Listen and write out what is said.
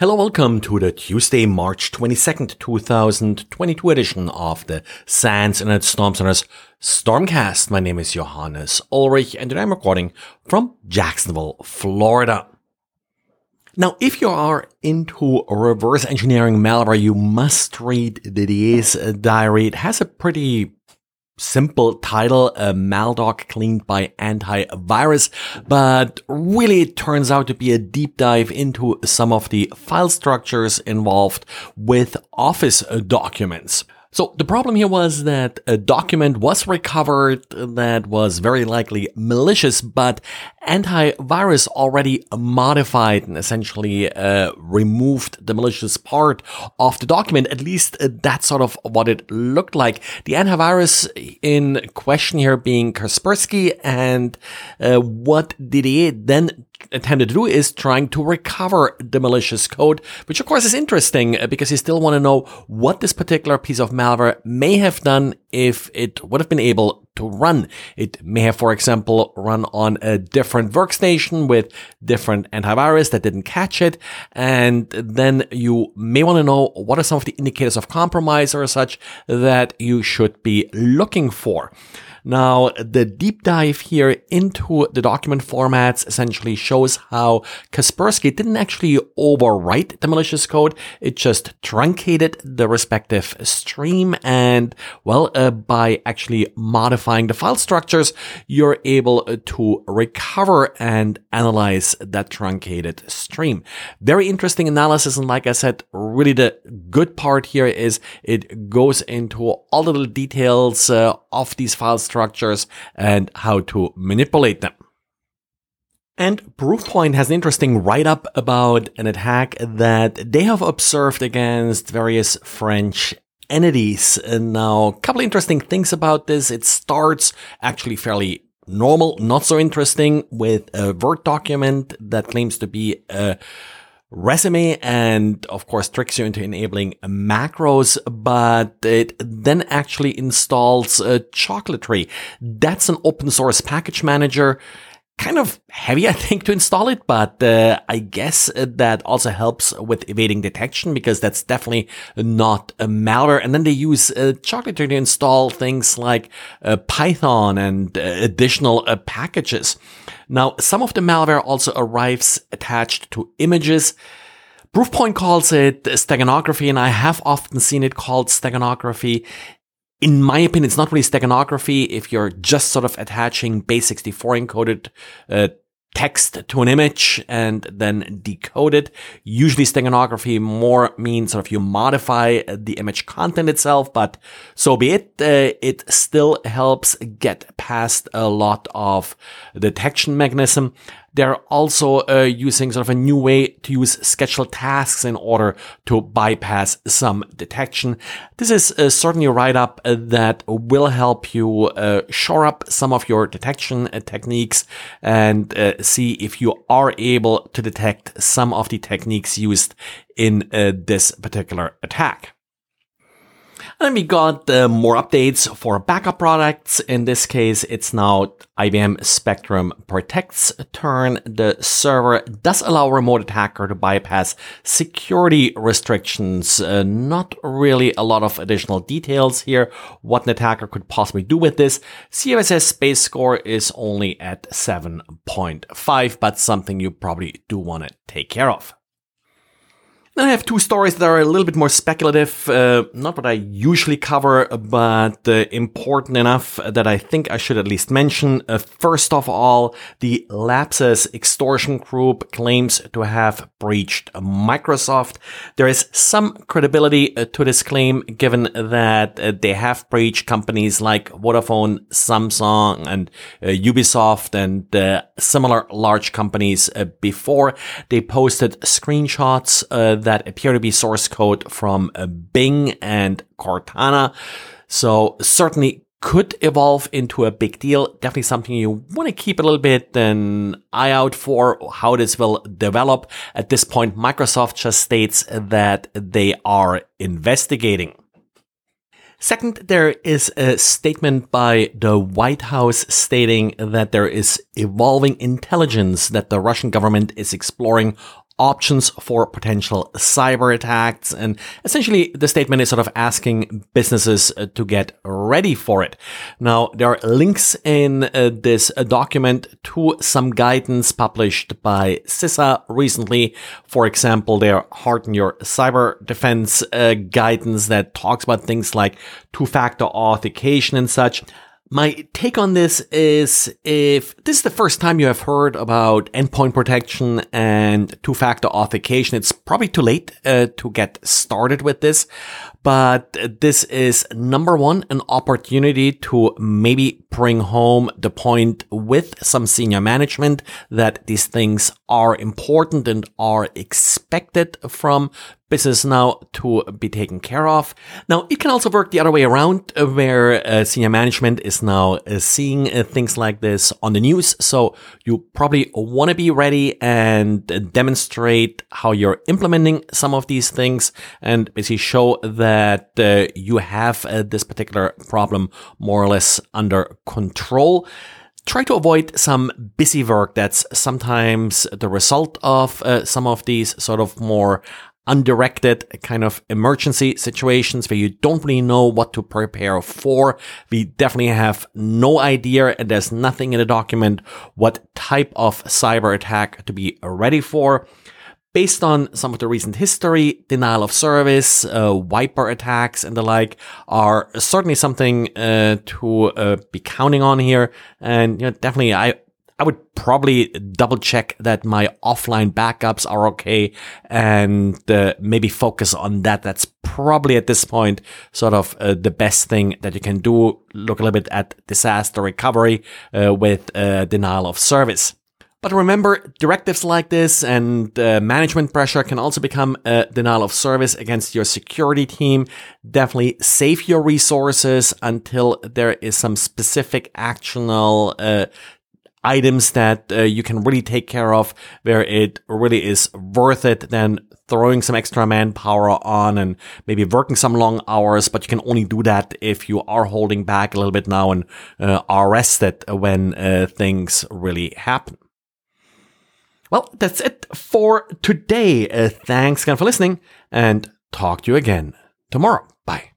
Hello, welcome to the Tuesday, March 22nd, 2022 edition of the Sans Internet Storm Center's Stormcast. My name is Johannes Ulrich and today I'm recording from Jacksonville, Florida. Now, if you are into reverse engineering malware, you must read Didier's diary. It has a pretty simple title, Maldoc cleaned by antivirus, but really it turns out to be a deep dive into some of the file structures involved with Office documents. So the problem here was that a document was recovered that was very likely malicious, but antivirus already modified and essentially removed the malicious part of the document. At least that's sort of what it looked like. The antivirus in question here being Kaspersky, and what Didier then attempted to do is trying to recover the malicious code, which of course is interesting because you still want to know what this particular piece of malware may have done if it would have been able to run. It may have, for example, run on a different workstation with different antivirus that didn't catch it. And then you may want to know what are some of the indicators of compromise or such that you should be looking for. Now, the deep dive here into the document formats essentially shows how Kaspersky didn't actually overwrite the malicious code. It just truncated the respective stream. And, well, by actually modifying the file structures, you're able to recover and analyze that truncated stream. Very interesting analysis. And like I said, really the good part here is it goes into all the little details of these file structures and how to manipulate them. And Proofpoint has an interesting write-up about an attack that they have observed against various French entities. And now, a couple of interesting things about this. It starts actually fairly normal, not so interesting, with a Word document that claims to be a resume and of course tricks you into enabling macros, but it then actually installs Chocolatey. That's an open source package manager. Kind of heavy, I think, to install it, but I guess that also helps with evading detection because that's definitely not a malware. And then they use Chocolatey to install things like Python and additional packages. Now, some of the malware also arrives attached to images. Proofpoint calls it steganography, and I have often seen it called steganography. In my opinion, it's not really steganography if you're just sort of attaching base64 encoded text to an image and then decode it. Usually steganography more means sort of you modify the image content itself, but so be it. It still helps get past a lot of detection mechanism. They're also using sort of a new way to use scheduled tasks in order to bypass some detection. This is certainly a write-up that will help you shore up some of your detection techniques and see if you are able to detect some of the techniques used in this particular attack. And then we got more updates for backup products. In this case, it's now IBM Spectrum Protect's turn. The server does allow a remote attacker to bypass security restrictions. Not really a lot of additional details here, what an attacker could possibly do with this. CVSS space score is only at 7.5, but something you probably do want to take care of. I have two stories that are a little bit more speculative, not what I usually cover, but important enough that I think I should at least mention. First of all, the Lapsus$ extortion group claims to have breached Microsoft. There is some credibility to this claim, given that they have breached companies like Vodafone, Samsung, and Ubisoft, and similar large companies before. They posted screenshots that appear to be source code from Bing and Cortana. So certainly could evolve into a big deal. Definitely something you want to keep a little bit an eye out for, how this will develop. At this point, Microsoft just states that they are investigating. Second, there is a statement by the White House stating that there is evolving intelligence that the Russian government is exploring options for potential cyber attacks. And essentially, the statement is sort of asking businesses to get ready for it. Now, there are links in this document to some guidance published by CISA recently. For example, their Harden Your Cyber Defense guidance that talks about things like two-factor authentication and such. My take on this is, if this is the first time you have heard about endpoint protection and two-factor authentication, it's probably too late to get started with this. But this is, number one, an opportunity to maybe bring home the point with some senior management that these things are important and are expected from business now to be taken care of. Now, it can also work the other way around, where senior management is now seeing things like this on the news. So you probably want to be ready and demonstrate how you're implementing some of these things and basically show that you have this particular problem more or less under control. Try to avoid some busy work that's sometimes the result of some of these sort of more undirected kind of emergency situations where you don't really know what to prepare for. We definitely have no idea, and there's nothing in the document what type of cyber attack to be ready for. Based on some of the recent history, denial of service, wiper attacks and the like are certainly something to be counting on here. And you know, definitely I would probably double check that my offline backups are okay and maybe focus on that. That's probably at this point sort of the best thing that you can do. Look a little bit at disaster recovery with denial of service. But remember, directives like this and management pressure can also become a denial of service against your security team. Definitely save your resources until there is some specific actionable items that you can really take care of, where it really is worth it than throwing some extra manpower on and maybe working some long hours. But you can only do that if you are holding back a little bit now and are rested when things really happen. Well, that's it for today. Thanks again for listening, and talk to you again tomorrow. Bye.